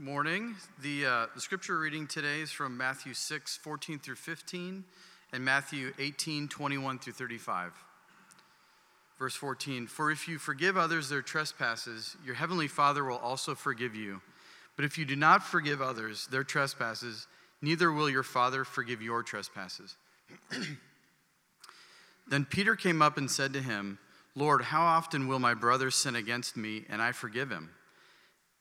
Morning. The scripture reading today is from Matthew 6:14 through 15 and Matthew 18:21 through 35. Verse 14, "For if you forgive others their trespasses, your heavenly Father will also forgive you. But if you do not forgive others their trespasses, neither will your Father forgive your trespasses." Then Peter came up and said to him, "Lord, how often will my brother sin against me and I forgive him?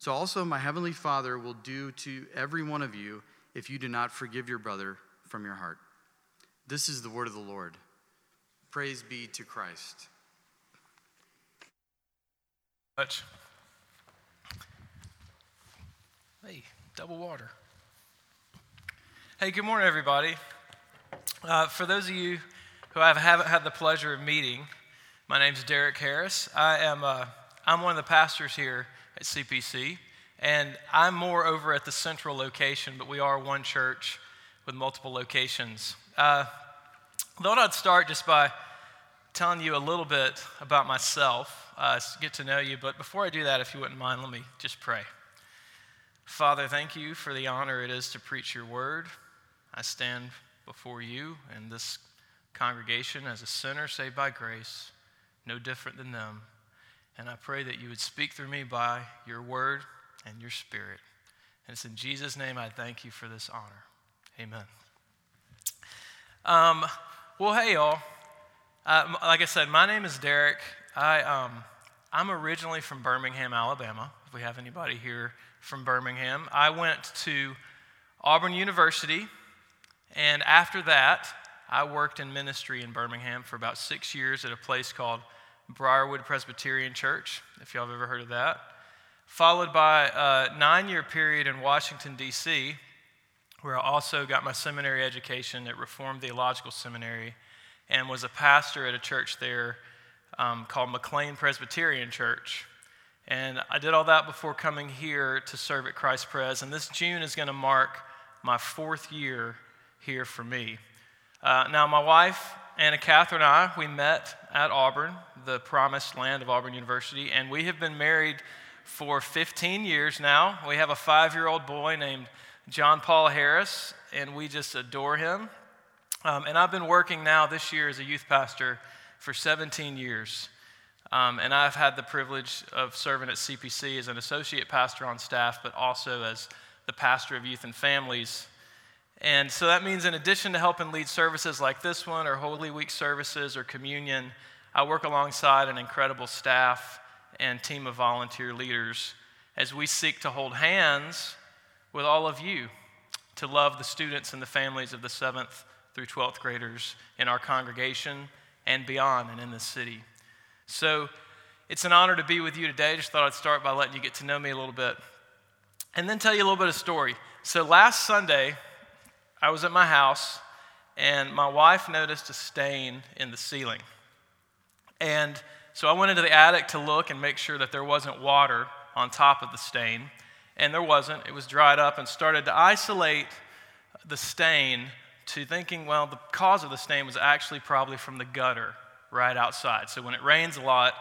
So also my heavenly Father will do to every one of you if you do not forgive your brother from your heart." This is the word of the Lord. Praise be to Christ. Much. Hey, double water. Hey, good morning, everybody. For those of you who I haven't had the pleasure of meeting, my name's Derek Harris. I'm one of the pastors here at CPC. And I'm more over at the central location, but we are one church with multiple locations. Thought I'd start just by telling you a little bit about myself, get to know you. But before I do that, if you wouldn't mind, let me just pray. Father, thank you for the honor it is to preach your word. I stand before you and this congregation as a sinner saved by grace, no different than them. And I pray that you would speak through me by your word and your spirit. And it's in Jesus' name I thank you for this honor. Amen. Well, hey, y'all. Like I said, my name is Derek. I'm originally from Birmingham, Alabama, if we have anybody here from Birmingham. I went to Auburn University, and after that, I worked in ministry in Birmingham for about 6 years at a place called Briarwood Presbyterian Church, if y'all have ever heard of that. Followed by a 9-year period in Washington, D.C., where I also got my seminary education at Reformed Theological Seminary and was a pastor at a church there called McLean Presbyterian Church. And I did all that before coming here to serve at Christ Pres, and this June is going to mark my 4th year here for me. Now, my wife, Anna Catherine, and I, we met at Auburn, the promised land of Auburn University, and we have been married for 15 years now. We have a 5-year-old boy named John Paul Harris, and we just adore him. And I've been working now this year as a youth pastor for 17 years. And I've had the privilege of serving at CPC as an associate pastor on staff, but also as the pastor of youth and families. And so that means in addition to helping lead services like this one or Holy Week services or communion, I work alongside an incredible staff and team of volunteer leaders as we seek to hold hands with all of you to love the students and the families of the 7th through 12th graders in our congregation and beyond and in this city. So it's an honor to be with you today. Just thought I'd start by letting you get to know me a little bit and then tell you a little bit of story. So last Sunday, I was at my house and my wife noticed a stain in the ceiling. And so I went into the attic to look and make sure that there wasn't water on top of the stain. and there wasn't. It was dried up, and started to isolate the stain to thinking, well, the cause of the stain was actually probably from the gutter right outside. So when it rains a lot,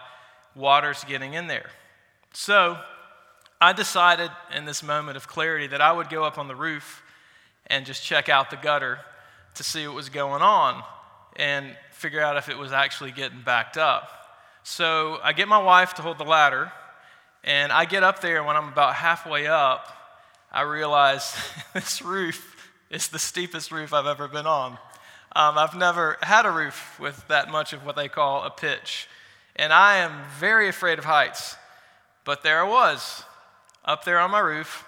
water's getting in there. So I decided in this moment of clarity that I would go up on the roof and just check out the gutter to see what was going on and figure out if it was actually getting backed up. So I get my wife to hold the ladder, and I get up there, and when I'm about halfway up, I realize this roof is the steepest roof I've ever been on. I've never had a roof with that much of what they call a pitch. And I am very afraid of heights. But there I was, up there on my roof,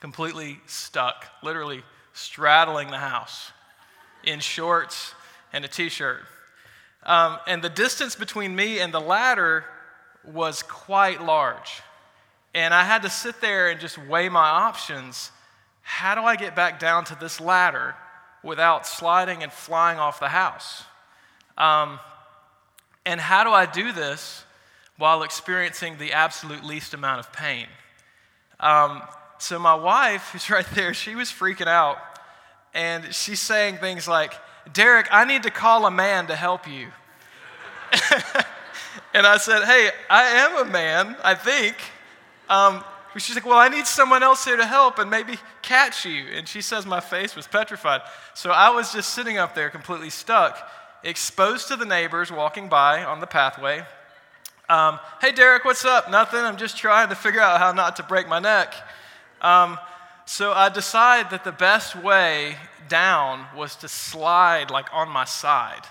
completely stuck, literally straddling the house in shorts and a t-shirt. And the distance between me and the ladder was quite large. And I had to sit there and just weigh my options. How do I get back down to this ladder without sliding and flying off the house? And how do I do this while experiencing the absolute least amount of pain? So my wife, who's right there, she was freaking out. And she's saying things like, "Derek, I need to call a man to help you." And I said, "Hey, I am a man, I think." She's like, "Well, I need someone else here to help and maybe catch you." And she says my face was petrified. So I was just sitting up there completely stuck, exposed to the neighbors walking by on the pathway. "Hey, Derek, what's up?" "Nothing. I'm just trying to figure out how not to break my neck." So I decided that the best way down was to slide like on my side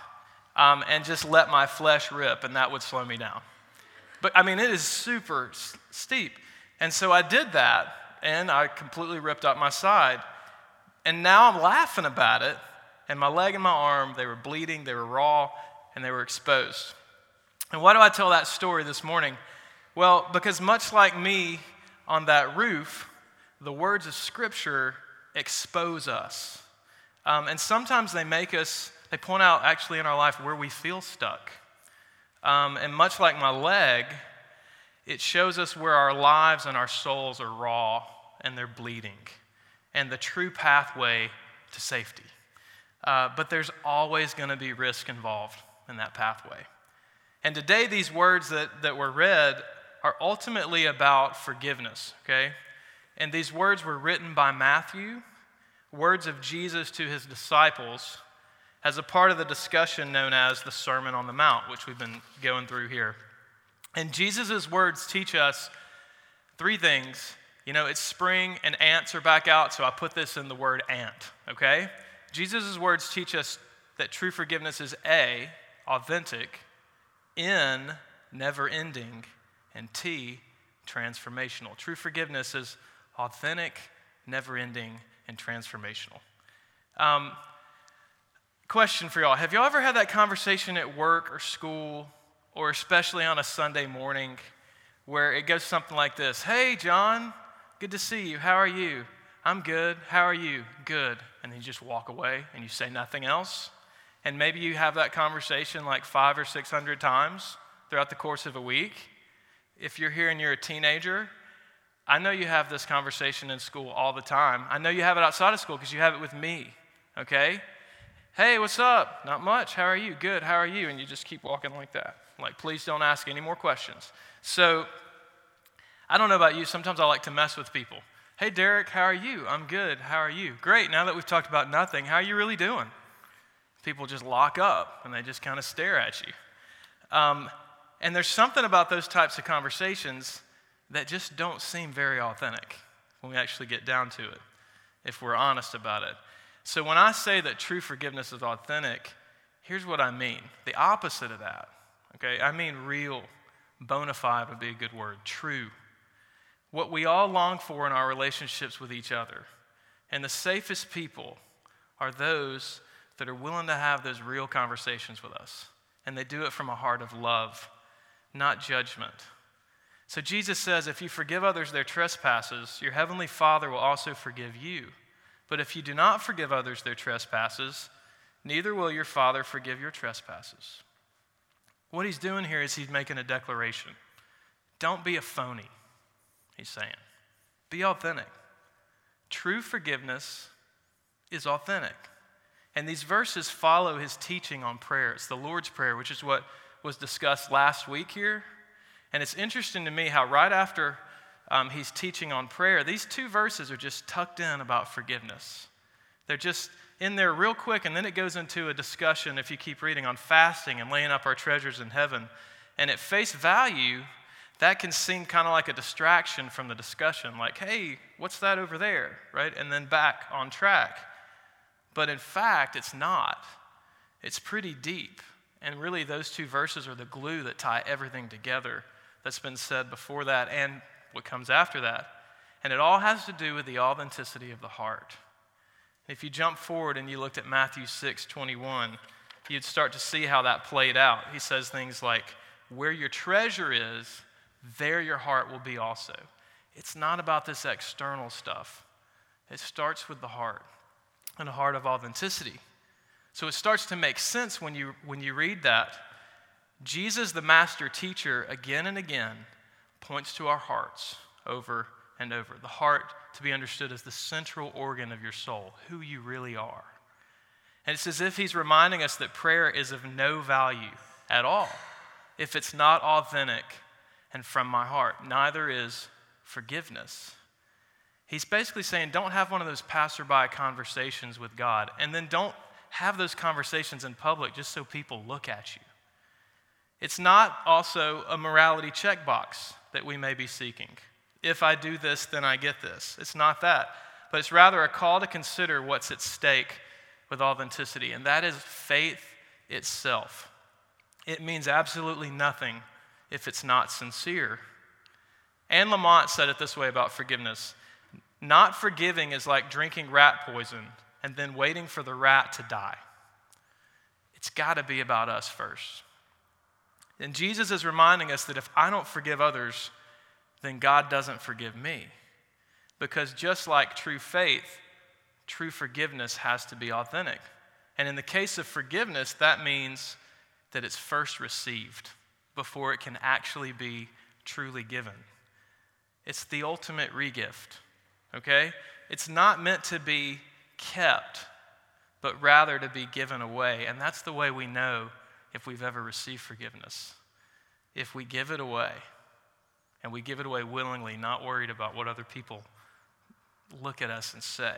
and just let my flesh rip, and that would slow me down. But, I mean, it is super steep. And so I did that, and I completely ripped out my side. And now I'm laughing about it, and my leg and my arm, they were bleeding, they were raw, and they were exposed. And why do I tell that story this morning? Well, because much like me on that roof, the words of Scripture expose us. And sometimes they point out actually in our life where we feel stuck. And much like my leg, it shows us where our lives and our souls are raw and they're bleeding and the true pathway to safety. But there's always going to be risk involved in that pathway. And today these words that were read are ultimately about forgiveness, okay? And these words were written by Matthew, words of Jesus to his disciples, as a part of the discussion known as the Sermon on the Mount, which we've been going through here. And Jesus' words teach us three things. You know, it's spring and ants are back out, so I put this in the word ant, okay? Jesus' words teach us that true forgiveness is A, authentic, N, never-ending, and T, transformational. True forgiveness is authentic, never-ending, and transformational. Question for y'all. Have y'all ever had that conversation at work or school, or especially on a Sunday morning, where it goes something like this? "Hey, John, good to see you. How are you?" "I'm good. How are you?" "Good." And then you just walk away and you say nothing else. And maybe you have that conversation like 500 or 600 times throughout the course of a week. If you're here and you're a teenager, I know you have this conversation in school all the time. I know you have it outside of school because you have it with me, okay? "Hey, what's up?" "Not much. How are you?" "Good. How are you?" And you just keep walking like that. Like, please don't ask any more questions. So, I don't know about you, sometimes I like to mess with people. "Hey, Derek, how are you?" "I'm good. How are you?" "Great, now that we've talked about nothing, how are you really doing?" People just lock up, and they just kind of stare at you. And there's something about those types of conversations that just don't seem very authentic when we actually get down to it, if we're honest about it. So when I say that true forgiveness is authentic, here's what I mean. The opposite of that. Okay, I mean real, bona fide would be a good word, true. What we all long for in our relationships with each other. And the safest people are those that are willing to have those real conversations with us. And they do it from a heart of love, not judgment. So Jesus says, if you forgive others their trespasses, your heavenly Father will also forgive you. But if you do not forgive others their trespasses, neither will your Father forgive your trespasses. What he's doing here is he's making a declaration. Don't be a phony, he's saying. Be authentic. True forgiveness is authentic. And these verses follow his teaching on prayer. It's the Lord's Prayer, which is what was discussed last week here. And it's interesting to me how right after he's teaching on prayer, these two verses are just tucked in about forgiveness. They're just in there real quick, and then it goes into a discussion, if you keep reading, on fasting and laying up our treasures in heaven. And at face value, that can seem kind of like a distraction from the discussion, like, hey, what's that over there, right? And then back on track. But in fact, it's not. It's pretty deep. And really, those two verses are the glue that tie everything together that's been said before that and what comes after that. And it all has to do with the authenticity of the heart. If you jump forward and you looked at Matthew 6:21, you'd start to see how that played out. He says things like, where your treasure is, there your heart will be also. It's not about this external stuff. It starts with the heart and a heart of authenticity. So it starts to make sense when you read that. Jesus, the master teacher, again and again, points to our hearts over and over. The heart to be understood as the central organ of your soul, who you really are. And it's as if he's reminding us that prayer is of no value at all if it's not authentic and from my heart. Neither is forgiveness. He's basically saying, don't have one of those passerby conversations with God, and then don't have those conversations in public just so people look at you. It's not also a morality checkbox that we may be seeking. If I do this, then I get this. It's not that, but it's rather a call to consider what's at stake with authenticity, and that is faith itself. It means absolutely nothing if it's not sincere. Anne Lamott said it this way about forgiveness: not forgiving is like drinking rat poison and then waiting for the rat to die. It's got to be about us first. And Jesus is reminding us that if I don't forgive others, then God doesn't forgive me. Because just like true faith, true forgiveness has to be authentic. And in the case of forgiveness, that means that it's first received before it can actually be truly given. It's the ultimate regift, okay? It's not meant to be kept, but rather to be given away. And that's the way we know if we've ever received forgiveness. If we give it away, and we give it away willingly, not worried about what other people look at us and say.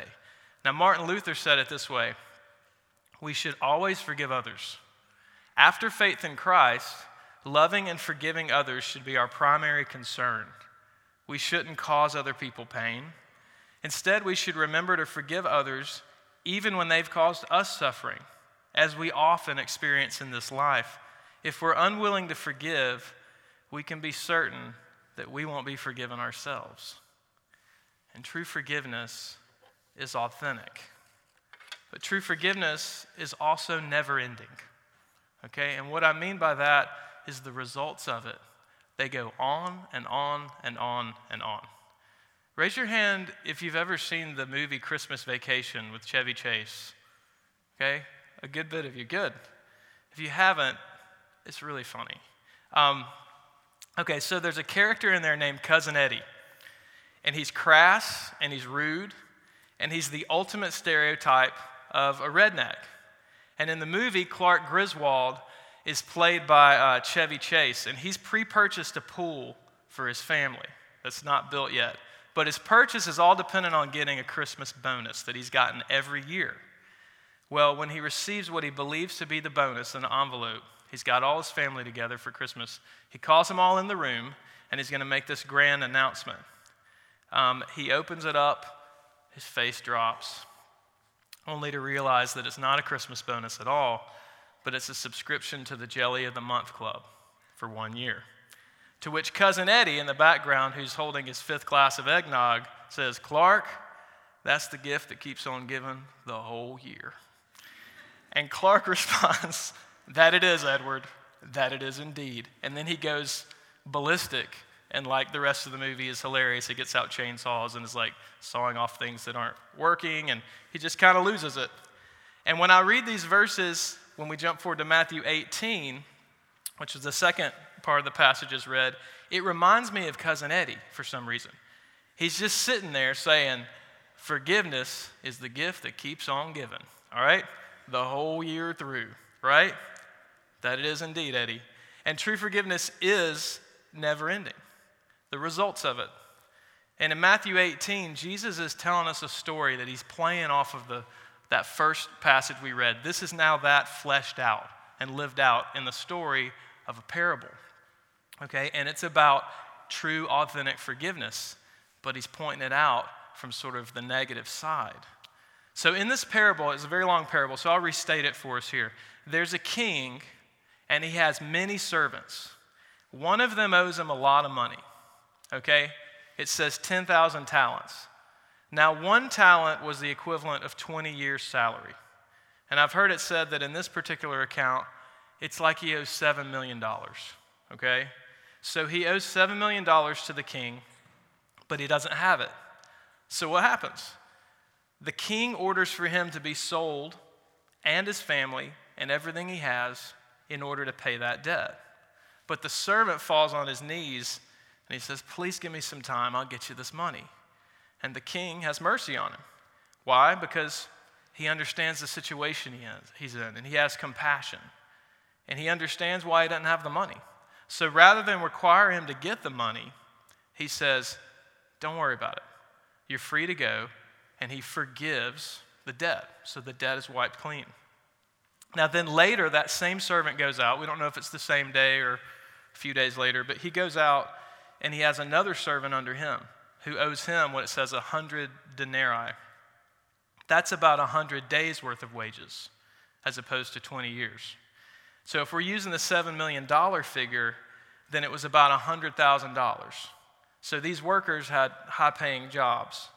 Now, Martin Luther said it this way: we should always forgive others. After faith in Christ, loving and forgiving others should be our primary concern. We shouldn't cause other people pain. Instead, we should remember to forgive others even when they've caused us suffering, as we often experience in this life. If we're unwilling to forgive, we can be certain that we won't be forgiven ourselves. And true forgiveness is authentic. But true forgiveness is also never-ending, okay? And what I mean by that is the results of it. They go on and on and on and on. Raise your hand if you've ever seen the movie Christmas Vacation with Chevy Chase, okay? A good bit of you. Good. If you haven't, it's really funny. Okay, so there's a character in there named Cousin Eddie, and he's crass, and he's rude, and he's the ultimate stereotype of a redneck. And in the movie, Clark Griswold is played by Chevy Chase, and he's pre-purchased a pool for his family that's not built yet. But his purchase is all dependent on getting a Christmas bonus that he's gotten every year. Well, when he receives what he believes to be the bonus, an envelope, he's got all his family together for Christmas. He calls them all in the room, and he's going to make this grand announcement. He opens it up. His face drops, only to realize that it's not a Christmas bonus at all, but it's a subscription to the Jelly of the Month Club for 1 year, to which Cousin Eddie in the background, who's holding his fifth glass of eggnog, says, "Clark, that's the gift that keeps on giving the whole year." And Clark responds, "That it is, Edward. That it is indeed." And then he goes ballistic, and like the rest of the movie is hilarious. He gets out chainsaws and is like sawing off things that aren't working, and he just kind of loses it. And when I read these verses, when we jump forward to Matthew 18, which is the second part of the passage is read, it reminds me of Cousin Eddie for some reason. He's just sitting there saying, forgiveness is the gift that keeps on giving, all right? The whole year through, right? That it is indeed, Eddie. And true forgiveness is never ending, the results of it. And in Matthew 18, Jesus is telling us a story that he's playing off of that first passage we read. This is now that fleshed out and lived out in the story of a parable, okay? And it's about true, authentic forgiveness, but he's pointing it out from sort of the negative side. So in this parable, it's a very long parable, so I'll restate it for us here. There's a king, and he has many servants. One of them owes him a lot of money, okay? It says 10,000 talents. Now, 1 talent was the equivalent of 20 years' salary. And I've heard it said that in this particular account, it's like he owes $7 million, okay? So he owes $7 million to the king, but he doesn't have it. So what happens? The king orders for him to be sold and his family and everything he has in order to pay that debt. But the servant falls on his knees and he says, please give me some time, I'll get you this money. And the king has mercy on him. Why? Because he understands the situation he's in and he has compassion. And he understands why he doesn't have the money. So rather than require him to get the money, he says, don't worry about it. You're free to go, and he forgives the debt. So the debt is wiped clean. Now then later, that same servant goes out. We don't know if it's the same day or a few days later, but he goes out, and he has another servant under him who owes him what it says 100 denarii. That's about 100 days' worth of wages as opposed to 20 years. So if we're using the $7 million figure, then it was about $100,000. So these workers had high-paying jobs.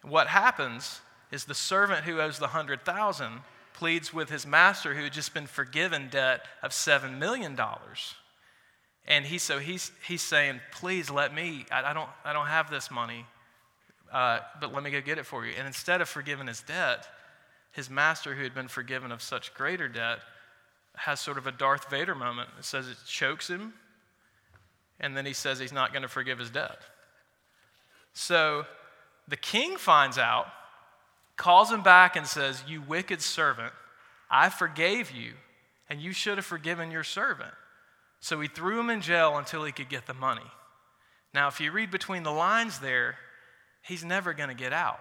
What happens is the servant who owes the 100,000 pleads with his master who had just been forgiven debt of $7 million. And he's saying, please let me, I don't have this money, but let me go get it for you. And instead of forgiving his debt, his master who had been forgiven of such greater debt has sort of a Darth Vader moment. It says it chokes him. And then he says he's not going to forgive his debt. So the king finds out, calls him back and says, you wicked servant, I forgave you, and you should have forgiven your servant. So he threw him in jail until he could get the money. Now, if you read between the lines there, he's never going to get out.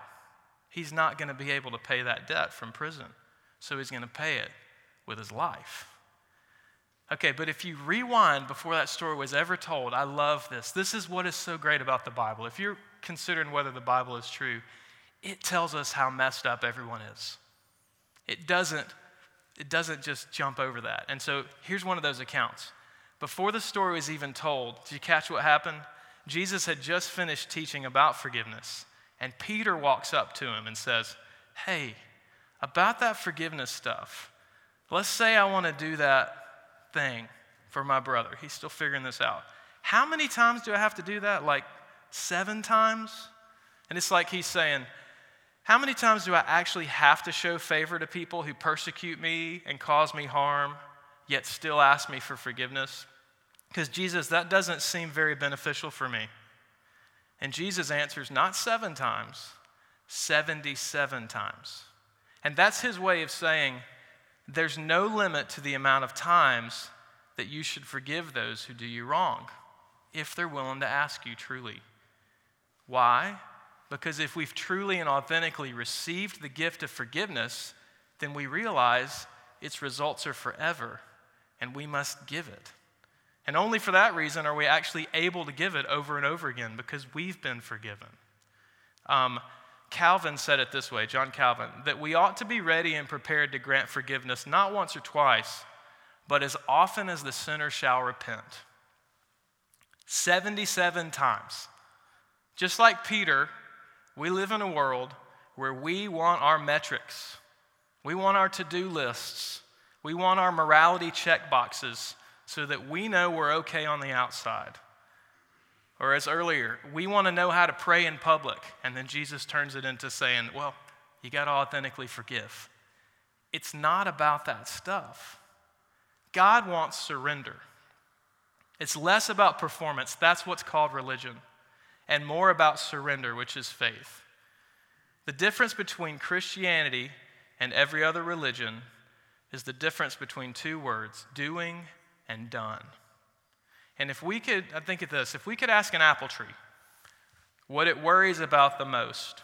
He's not going to be able to pay that debt from prison. So he's going to pay it with his life. Okay, but if you rewind before that story was ever told, I love this. This is what is so great about the Bible. If you're considering whether the Bible is true, it tells us how messed up everyone is. It doesn't just jump over that. And so here's one of those accounts. Before the story was even told, did you catch what happened? Jesus had just finished teaching about forgiveness, and Peter walks up to him and says, hey, about that forgiveness stuff, let's say I want to do that thing for my brother. He's still figuring this out. How many times do I have to do that? Like 7 times? And it's like he's saying, how many times do I actually have to show favor to people who persecute me and cause me harm, yet still ask me for forgiveness? Because Jesus, that doesn't seem very beneficial for me. And Jesus answers, not 7 times, 77 times. And that's his way of saying, there's no limit to the amount of times that you should forgive those who do you wrong, if they're willing to ask you truly. Why? Because if we've truly and authentically received the gift of forgiveness, then we realize its results are forever, and we must give it. And only for that reason are we actually able to give it over and over again, because we've been forgiven. Calvin said it this way, John Calvin, that we ought to be ready and prepared to grant forgiveness not once or twice, but as often as the sinner shall repent. 77 times. Just like Peter, we live in a world where we want our metrics. We want our to-do lists. We want our morality check boxes so that we know we're okay on the outside. Or as earlier, we want to know how to pray in public. And then Jesus turns it into saying, well, you got to authentically forgive. It's not about that stuff. God wants surrender. It's less about performance. That's what's called religion. and more about surrender, which is faith. The difference between Christianity and every other religion is the difference between two words, doing and done. And if we could, I think of this, if we could ask an apple tree what it worries about the most,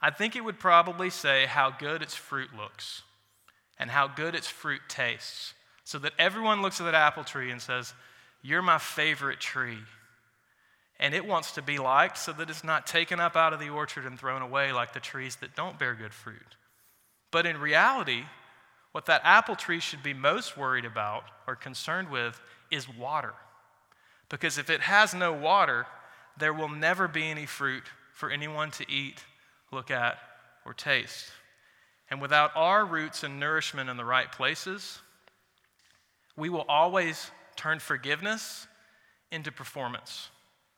I think it would probably say how good its fruit looks and how good its fruit tastes, so that everyone looks at that apple tree and says, "You're my favorite tree." And it wants to be liked so that it's not taken up out of the orchard and thrown away like the trees that don't bear good fruit. But in reality, what that apple tree should be most worried about or concerned with is water. Because if it has no water, there will never be any fruit for anyone to eat, look at, or taste. And without our roots and nourishment in the right places, we will always turn forgiveness into performance,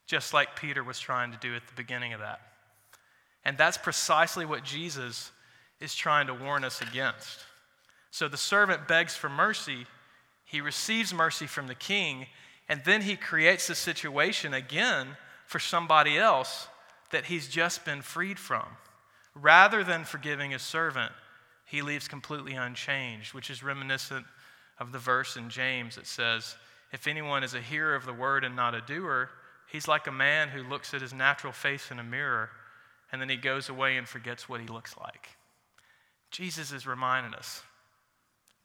just like Peter was trying to do at the beginning of that. And that's precisely what Jesus is trying to warn us against. So the servant begs for mercy, he receives mercy from the king, and then he creates a situation again for somebody else that he's just been freed from. Rather than forgiving a servant, he leaves completely unchanged, which is reminiscent of the verse in James that says, if anyone is a hearer of the word and not a doer, he's like a man who looks at his natural face in a mirror, and then he goes away and forgets what he looks like. Jesus is reminding us,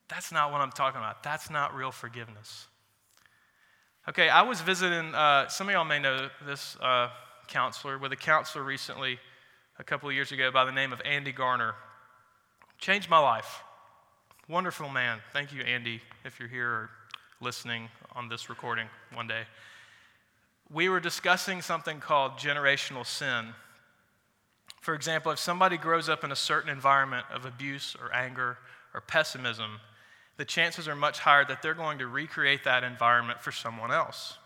that's not what I'm talking about. That's not real forgiveness. Okay, I was visiting, some of y'all may know this counselor recently, a couple of years ago, by the name of Andy Garner. Changed my life. Wonderful man. Thank you, Andy, if you're here or listening on this recording one day. We were discussing something called generational sin. For example, if somebody grows up in a certain environment of abuse or anger or pessimism, the chances are much higher that they're going to recreate that environment for someone else,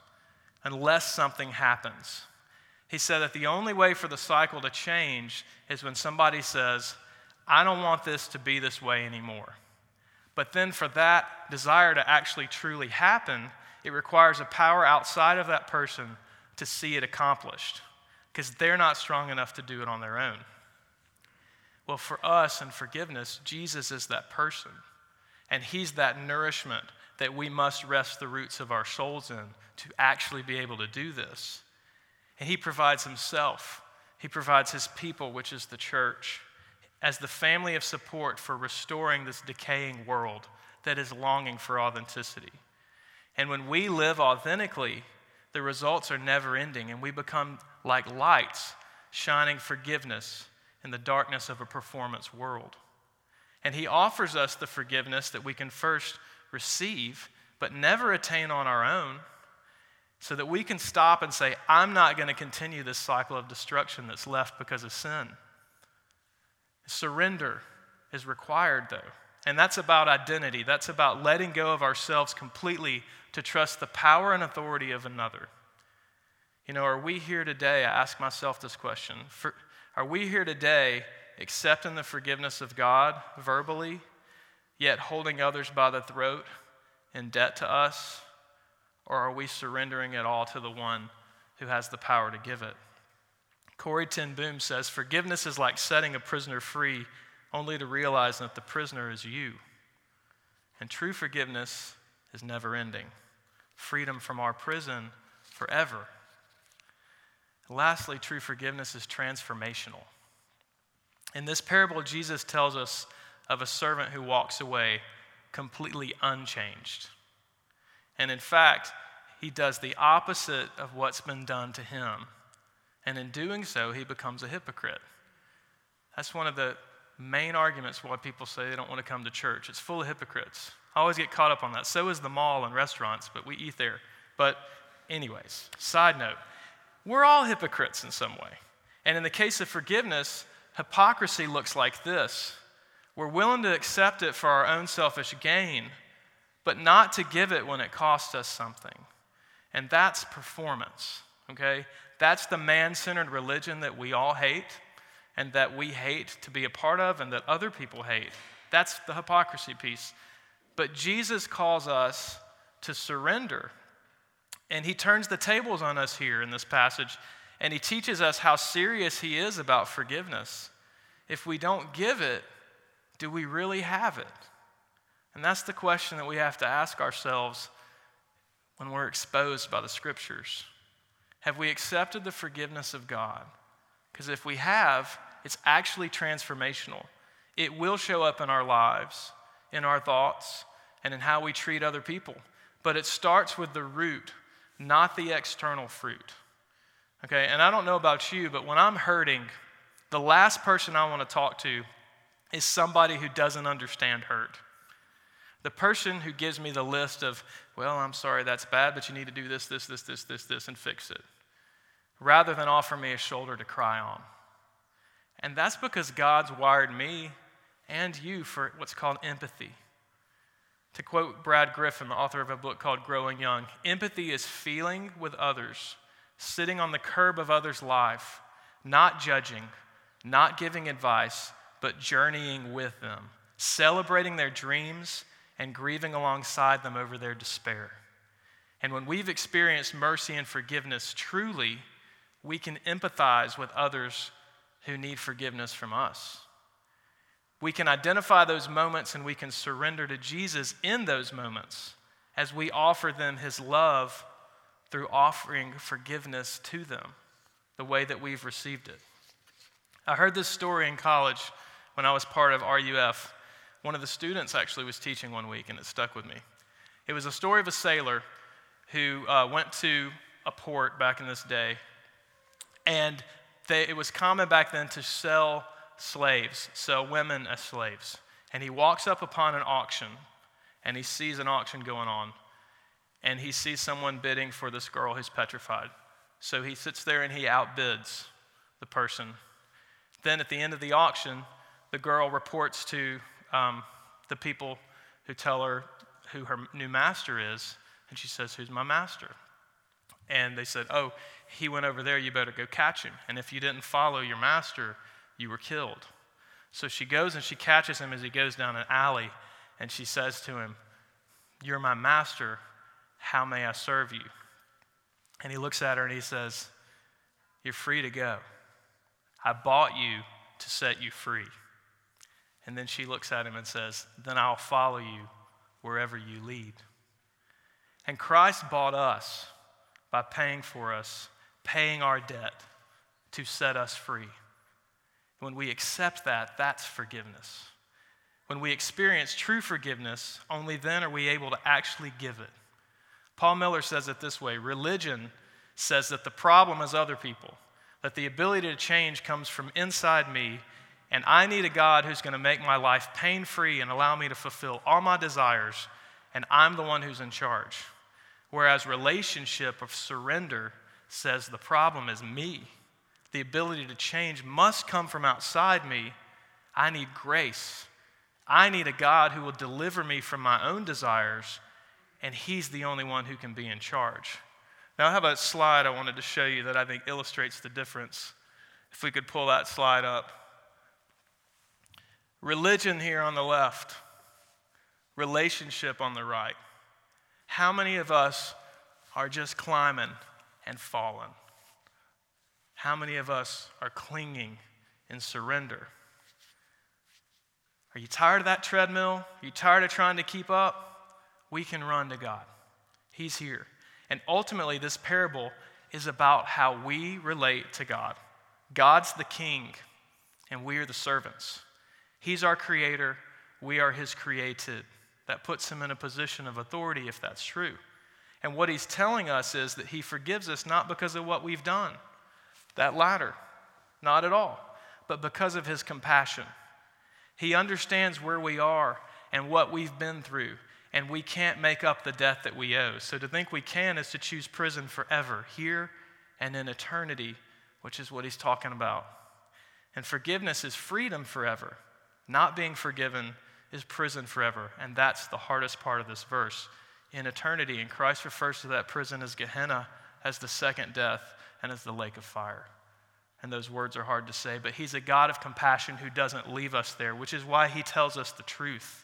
unless something happens. He said that the only way for the cycle to change is when somebody says, I don't want this to be this way anymore. But then for that desire to actually truly happen, it requires a power outside of that person to see it accomplished, because they're not strong enough to do it on their own. Well, for us in forgiveness, Jesus is that person. And he's that nourishment that we must rest the roots of our souls in to actually be able to do this. And he provides himself. He provides his people, which is the church, as the family of support for restoring this decaying world that is longing for authenticity. And when we live authentically, the results are never ending, and we become like lights shining forgiveness in the darkness of a performance world. And he offers us the forgiveness that we can first receive, but never attain on our own, so that we can stop and say, I'm not going to continue this cycle of destruction that's left because of sin. Surrender is required, though. And that's about identity. That's about letting go of ourselves completely to trust the power and authority of another. You know, are we here today, I ask myself this question, are we here today accepting the forgiveness of God verbally, yet holding others by the throat in debt to us? Or are we surrendering it all to the one who has the power to give it? Corrie ten Boom says, forgiveness is like setting a prisoner free only to realize that the prisoner is you. And true forgiveness is never ending. Freedom from our prison forever. And lastly, true forgiveness is transformational. In this parable, Jesus tells us of a servant who walks away completely unchanged. And in fact, he does the opposite of what's been done to him. And in doing so, he becomes a hypocrite. That's one of the main arguments why people say they don't want to come to church. It's full of hypocrites. I always get caught up on that. So is the mall and restaurants, but we eat there. But anyways, side note, we're all hypocrites in some way. And in the case of forgiveness, hypocrisy looks like this. We're willing to accept it for our own selfish gain, but not to give it when it costs us something. And that's performance, okay? That's the man-centered religion that we all hate and that we hate to be a part of and that other people hate. That's the hypocrisy piece. But Jesus calls us to surrender. And he turns the tables on us here in this passage and he teaches us how serious he is about forgiveness. If we don't give it, do we really have it? And that's the question that we have to ask ourselves when we're exposed by the Scriptures. Have we accepted the forgiveness of God? Because if we have, it's actually transformational. It will show up in our lives, in our thoughts, and in how we treat other people. But it starts with the root, not the external fruit. Okay, and I don't know about you, but when I'm hurting, the last person I want to talk to is somebody who doesn't understand hurt. The person who gives me the list of, well, I'm sorry, that's bad, but you need to do this, this, this, this, this, this, and fix it, rather than offer me a shoulder to cry on. And that's because God's wired me and you for what's called empathy. To quote Brad Griffin, the author of a book called Growing Young, empathy is feeling with others, sitting on the curb of others' life, not judging, not giving advice, but journeying with them, celebrating their dreams and grieving alongside them over their despair. And when we've experienced mercy and forgiveness truly, we can empathize with others who need forgiveness from us. We can identify those moments and we can surrender to Jesus in those moments as we offer them his love through offering forgiveness to them the way that we've received it. I heard this story in college when I was part of RUF. One of the students actually was teaching one week and it stuck with me. It was a story of a sailor who went to a port back in this day, and it was common back then to sell slaves, sell women as slaves. And he walks up upon an auction, and he sees an auction going on, and he sees someone bidding for this girl who's petrified. So he sits there and he outbids the person. Then at the end of the auction, the girl reports to the people who tell her who her new master is, and she says, "Who's my master?" And they said, "Oh, he went over there, you better go catch him. And if you didn't follow your master, you were killed." So she goes and she catches him as he goes down an alley, and she says to him, "You're my master, how may I serve you?" And he looks at her and he says, "You're free to go. I bought you to set you free." And then she looks at him and says, "Then I'll follow you wherever you lead." And Christ bought us by paying for us, paying our debt to set us free. When we accept that, that's forgiveness. When we experience true forgiveness, only then are we able to actually give it. Paul Miller says it this way: religion says that the problem is other people, that the ability to change comes from inside me, and I need a God who's going to make my life pain-free and allow me to fulfill all my desires, and I'm the one who's in charge. Whereas relationship of surrender says the problem is me. The ability to change must come from outside me. I need grace. I need a God who will deliver me from my own desires, and he's the only one who can be in charge. Now, I have a slide I wanted to show you that I think illustrates the difference. If we could pull that slide up. Religion here on the left, relationship on the right. How many of us are just climbing and falling? How many of us are clinging in surrender? Are you tired of that treadmill? Are you tired of trying to keep up? We can run to God. He's here. And ultimately, this parable is about how we relate to God. God's the king, and we are the servants. He's our creator. We are his created. That puts him in a position of authority, if that's true. And what he's telling us is that he forgives us not because of what we've done. That latter, not at all, but because of his compassion. He understands where we are and what we've been through, and we can't make up the debt that we owe. So to think we can is to choose prison forever, here and in eternity, which is what he's talking about. And forgiveness is freedom forever. Not being forgiven is prison forever, and that's the hardest part of this verse. In eternity, and Christ refers to that prison as Gehenna, as the second death, and as the lake of fire. And those words are hard to say, but he's a God of compassion who doesn't leave us there, which is why he tells us the truth.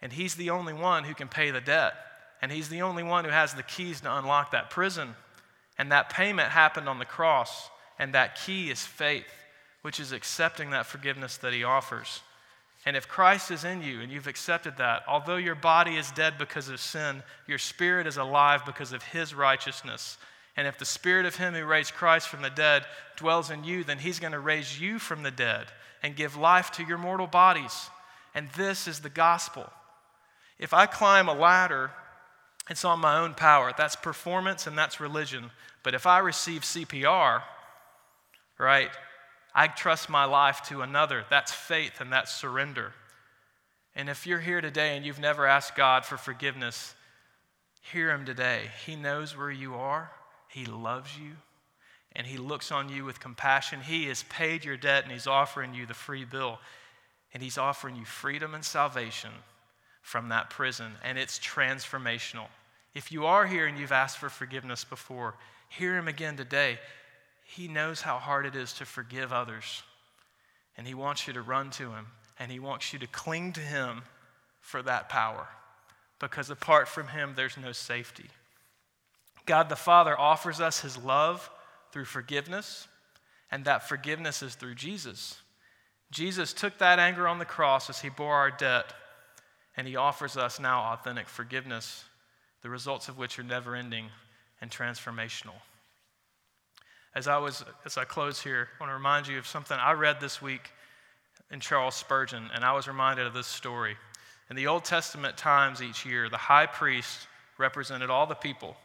And he's the only one who can pay the debt, and he's the only one who has the keys to unlock that prison, And that payment happened on the cross, and that key is faith, which is accepting that forgiveness that he offers. And if Christ is in you and you've accepted that, although your body is dead because of sin, your spirit is alive because of his righteousness. And if the spirit of him who raised Christ from the dead dwells in you, then he's going to raise you from the dead and give life to your mortal bodies. And this is the gospel. If I climb a ladder, it's on my own power. That's performance and that's religion. But if I receive CPR, right, I trust my life to another. That's faith and that's surrender. And if you're here today and you've never asked God for forgiveness, hear him today. He knows where you are. He loves you. And he looks on you with compassion. He has paid your debt and he's offering you the free bill. And he's offering you freedom and salvation from that prison. And it's transformational. If you are here and you've asked for forgiveness before, hear him again today. He knows how hard it is to forgive others, and he wants you to run to him, and he wants you to cling to him for that power, because apart from him, there's no safety. God the Father offers us his love through forgiveness, and that forgiveness is through Jesus. Jesus took that anger on the cross as he bore our debt, and he offers us now authentic forgiveness, the results of which are never-ending and transformational. As I close here, I want to remind you of something I read this week in Charles Spurgeon, and I was reminded of this story. In the Old Testament times each year, the high priest represented all the people,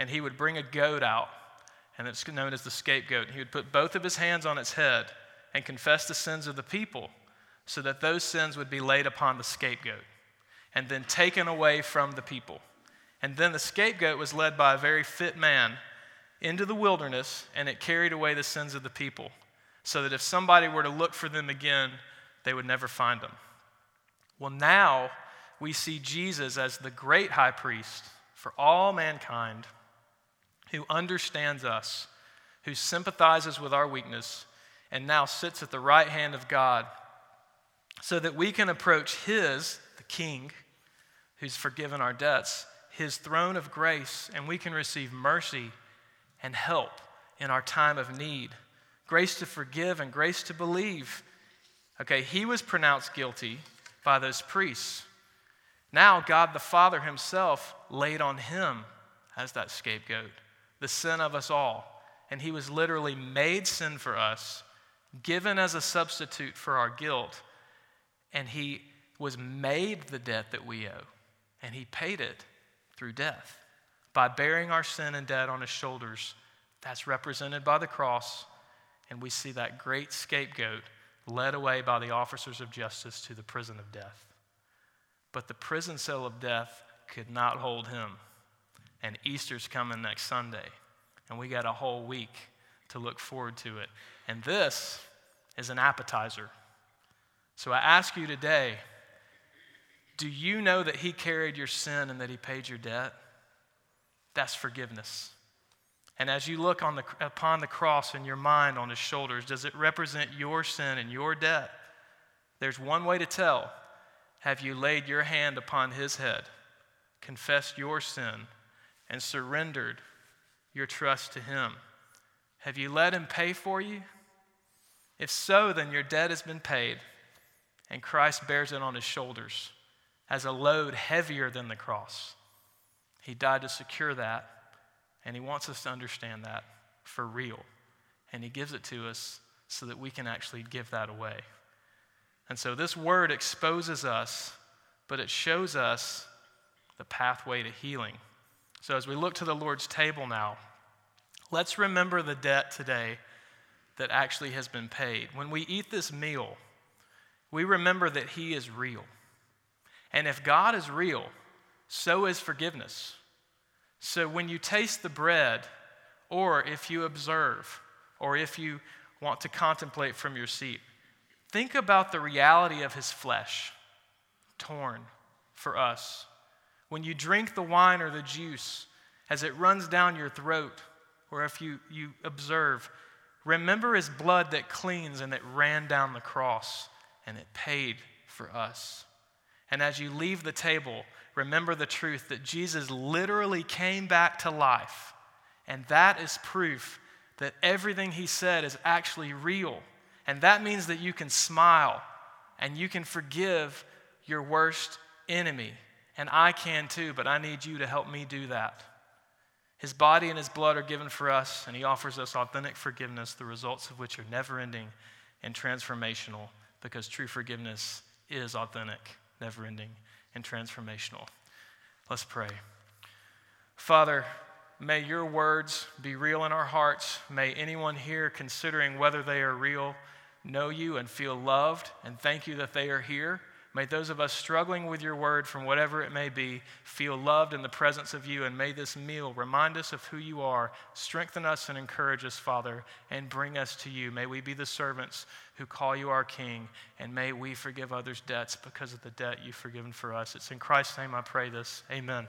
and he would bring a goat out, and it's known as the scapegoat. He would put both of his hands on its head and confess the sins of the people so that those sins would be laid upon the scapegoat and then taken away from the people. And then the scapegoat was led by a very fit man into the wilderness, and it carried away the sins of the people, so that if somebody were to look for them again, they would never find them. Well, now we see Jesus as the great high priest for all mankind, who understands us, who sympathizes with our weakness, and now sits at the right hand of God, so that we can approach his, the King, who's forgiven our debts, his throne of grace, and we can receive mercy and help in our time of need. Grace to forgive and grace to believe. Okay, he was pronounced guilty by those priests. Now God the Father himself laid on him as that scapegoat, the sin of us all. And he was literally made sin for us, given as a substitute for our guilt. And he was made the debt that we owe. And he paid it through death, by bearing our sin and debt on his shoulders. That's represented by the cross, and we see that great scapegoat led away by the officers of justice to the prison of death. But the prison cell of death could not hold him, and Easter's coming next Sunday, and we got a whole week to look forward to it. And this is an appetizer. So I ask you today, do you know that he carried your sin and that he paid your debt? That's forgiveness. And as you look upon the cross in your mind on his shoulders, does it represent your sin and your debt? There's one way to tell. Have you laid your hand upon his head, confessed your sin, and surrendered your trust to him? Have you let him pay for you? If so, then your debt has been paid, and Christ bears it on his shoulders as a load heavier than the cross. He died to secure that, and he wants us to understand that for real. And he gives it to us so that we can actually give that away. And so this word exposes us, but it shows us the pathway to healing. So as we look to the Lord's table now, let's remember the debt today that actually has been paid. When we eat this meal, we remember that he is real. And if God is real, so is forgiveness. So when you taste the bread, or if you observe, or if you want to contemplate from your seat, think about the reality of his flesh torn for us. When you drink the wine or the juice, as it runs down your throat, or if you observe, remember his blood that cleans and that ran down the cross, and it paid for us. And as you leave the table, remember the truth that Jesus literally came back to life And that is proof that everything he said is actually real. And that means that you can smile and you can forgive your worst enemy. And I can too, but I need you to help me do that. His body and his blood are given for us, and he offers us authentic forgiveness, the results of which are never-ending and transformational, because true forgiveness is authentic, never-ending, and transformational. Let's pray. Father, may your words be real in our hearts. May anyone here, considering whether they are real, know you and feel loved, and thank you that they are here. May those of us struggling with your word from whatever it may be feel loved in the presence of you, and may this meal remind us of who you are, strengthen us and encourage us, Father, and bring us to you. May we be the servants who call you our King, and may we forgive others' debts because of the debt you've forgiven for us. It's in Christ's name I pray this. Amen.